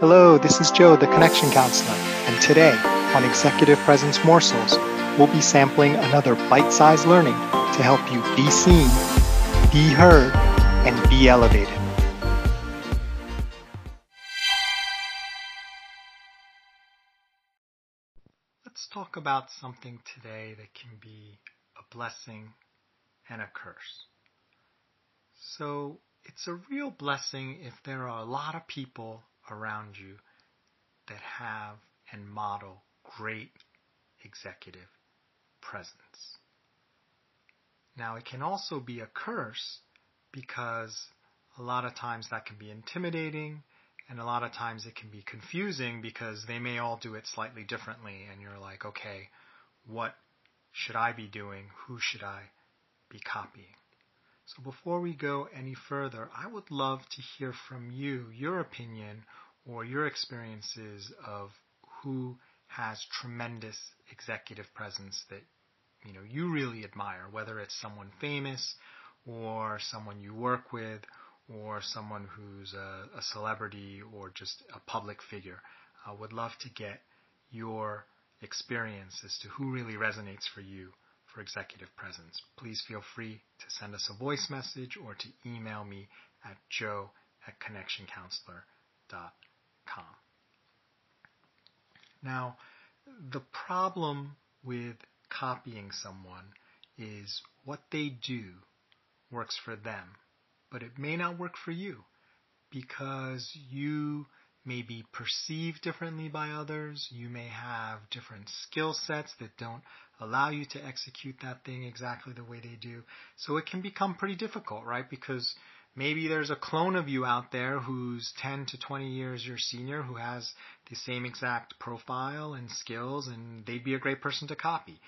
Hello, this is Joe, the Connection Counselor, and today on Executive Presence Morsels, we'll be sampling another bite-sized learning to help you be seen, be heard, and be elevated. Let's talk about something today that can be a blessing and a curse. So it's a real blessing if there are a lot of people around you that have and model great executive presence. Now, it can also be a curse because a lot of times that can be intimidating, and a lot of times it can be confusing because they may all do it slightly differently, and you're like, okay, what should I be doing? Who should I be copying? So before we go any further, I would love to hear from you, your opinion or your experiences of who has tremendous executive presence that you really admire, whether it's someone famous or someone you work with or someone who's a celebrity or just a public figure. I would love to get your experience as to who really resonates for you for executive presence. Please feel free to send us a voice message or to email me at joe@connectioncounselor.com. Now, the problem with copying someone is what they do works for them, but it may not work for you because you may be perceived differently by others. You may have different skill sets that don't allow you to execute that thing exactly the way they do. So it can become pretty difficult, right? Because maybe there's a clone of you out there who's 10 to 20 years your senior who has the same exact profile and skills, and they'd be a great person to copy.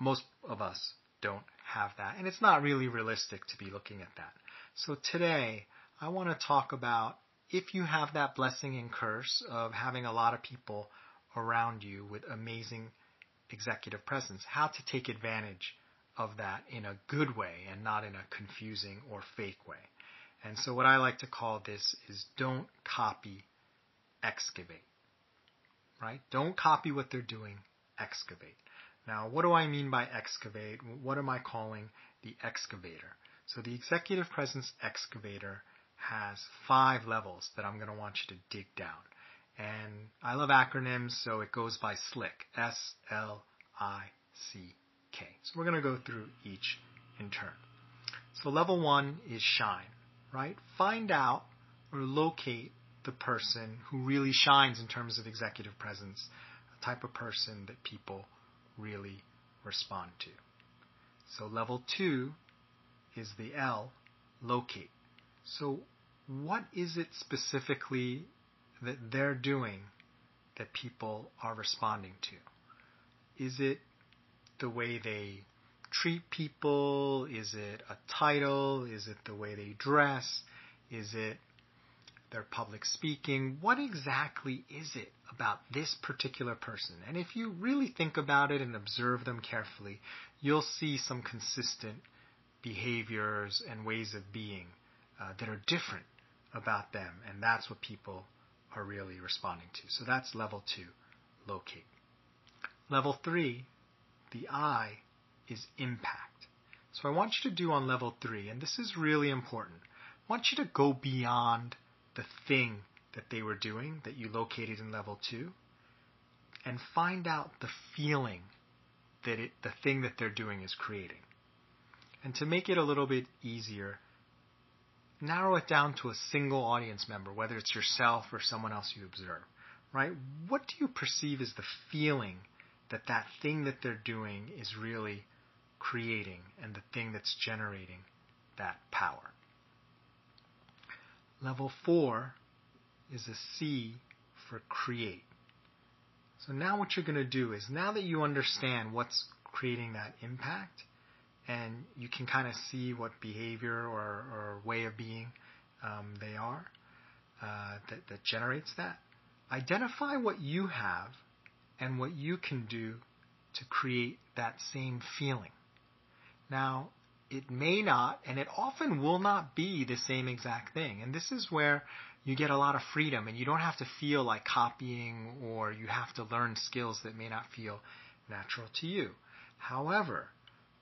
Most of us don't have that, and it's not really realistic to be looking at that. So today, I want to talk about if you have that blessing and curse of having a lot of people around you with amazing executive presence, how to take advantage of that in a good way and not in a confusing or fake way. And so what I like to call this is don't copy, excavate, right? Don't copy what they're doing, excavate. Now, what do I mean by excavate? What am I calling the excavator? So the executive presence excavator has 5 levels that I'm going to want you to dig down. And I love acronyms, so it goes by SLICK, S-L-I-C-K. So we're going to go through each in turn. So level 1 is shine, right? Find out or locate the person who really shines in terms of executive presence, a type of person that people really respond to. So level 2 is the L, locate. So what is it specifically that they're doing that people are responding to? Is it the way they treat people? Is it a title? Is it the way they dress? Is it their public speaking? What exactly is it about this particular person? And if you really think about it and observe them carefully, you'll see some consistent behaviors and ways of being that are different about them, and that's what people are really responding to. So that's level 2, locate. Level 3, the I is impact. So I want you to do on level 3, and this is really important, I want you to go beyond the thing that they were doing that you located in level 2 and find out the feeling that the thing that they're doing is creating. And to make it a little bit easier, narrow it down to a single audience member, whether it's yourself or someone else you observe, right? What do you perceive as the feeling that that thing that they're doing is really creating and the thing that's generating that power? Level 4 is a C for create. So now what you're going to do is, now that you understand what's creating that impact, and you can kind of see what behavior or way of being they are that generates that. Identify what you have and what you can do to create that same feeling. Now, it may not, and it often will not be the same exact thing. And this is where you get a lot of freedom, and you don't have to feel like copying, or you have to learn skills that may not feel natural to you. However,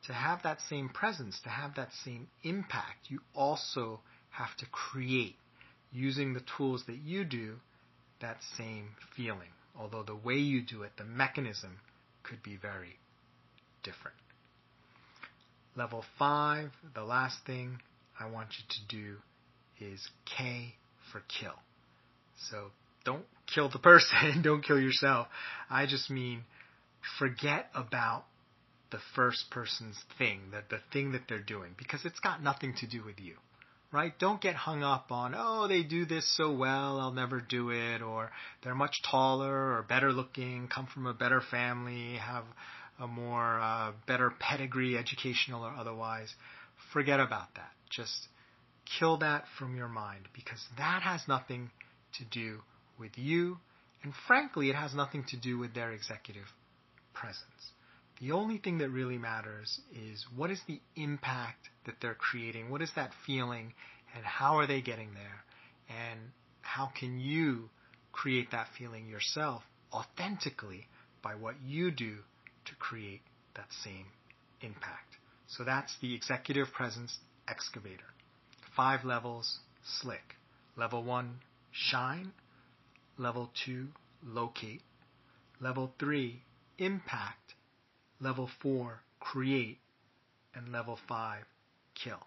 to have that same presence, to have that same impact, you also have to create, using the tools that you do, that same feeling. Although the way you do it, the mechanism, could be very different. Level 5, the last thing I want you to do is K for kill. So don't kill the person, don't kill yourself. I just mean forget about the first person's thing, the thing that they're doing, because it's got nothing to do with you, right? Don't get hung up on, oh, they do this so well, I'll never do it, or they're much taller or better looking, come from a better family, have a more better pedigree, educational or otherwise. Forget about that. Just kill that from your mind, because that has nothing to do with you, and frankly, it has nothing to do with their executive presence. The only thing that really matters is what is the impact that they're creating, what is that feeling, and how are they getting there, and how can you create that feeling yourself authentically by what you do to create that same impact. So that's the Executive Presence Excavator. 5 levels, slick. Level 1, shine. Level 2, locate. Level 3, impact. Level 4, create, and level 5, kill.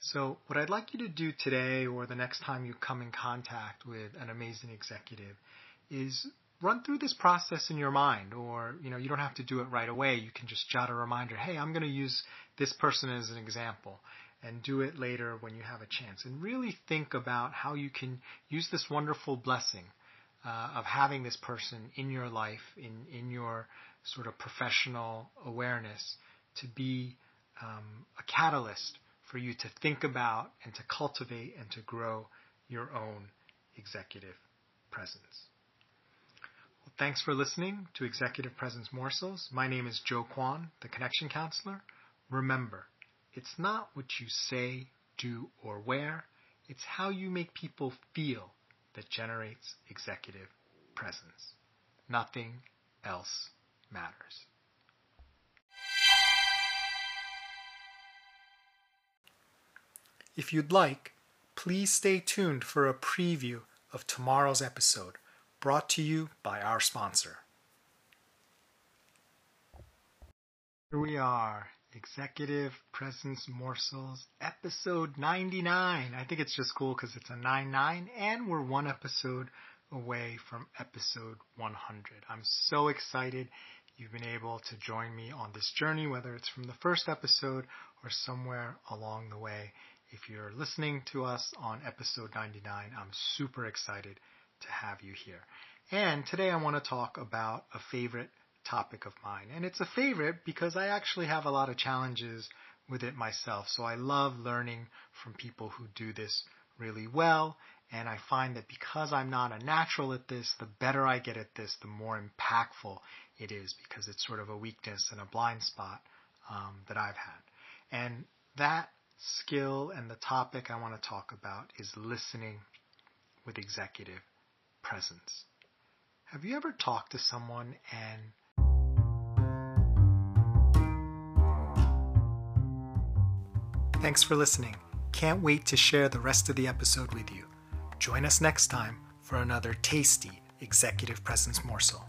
So what I'd like you to do today, or the next time you come in contact with an amazing executive, is run through this process in your mind, or you don't have to do it right away. You can just jot a reminder, hey, I'm going to use this person as an example, and do it later when you have a chance. And really think about how you can use this wonderful blessing of having this person in your life, in your sort of professional awareness, to be a catalyst for you to think about and to cultivate and to grow your own executive presence. Well, thanks for listening to Executive Presence Morsels. My name is Joe Kwan, the Connection Counselor. Remember, it's not what you say, do, or wear. It's how you make people feel that generates executive presence. Nothing else matters. If you'd like, please stay tuned for a preview of tomorrow's episode, brought to you by our sponsor. Here we are, Executive Presence Morsels, episode 99. I think it's just cool because it's a 99, and we're one episode away from episode 100. I'm so excited you've been able to join me on this journey, whether it's from the first episode or somewhere along the way. If you're listening to us on episode 99, I'm super excited to have you here. And today I want to talk about a favorite topic of mine. And it's a favorite because I actually have a lot of challenges with it myself. So I love learning from people who do this really well. And I find that because I'm not a natural at this, the better I get at this, the more impactful it is, because it's sort of a weakness and a blind spot that I've had. And that skill and the topic I want to talk about is listening with executive presence. Have you ever talked to someone and thanks for listening. Can't wait to share the rest of the episode with you. Join us next time for another tasty Executive Presence morsel.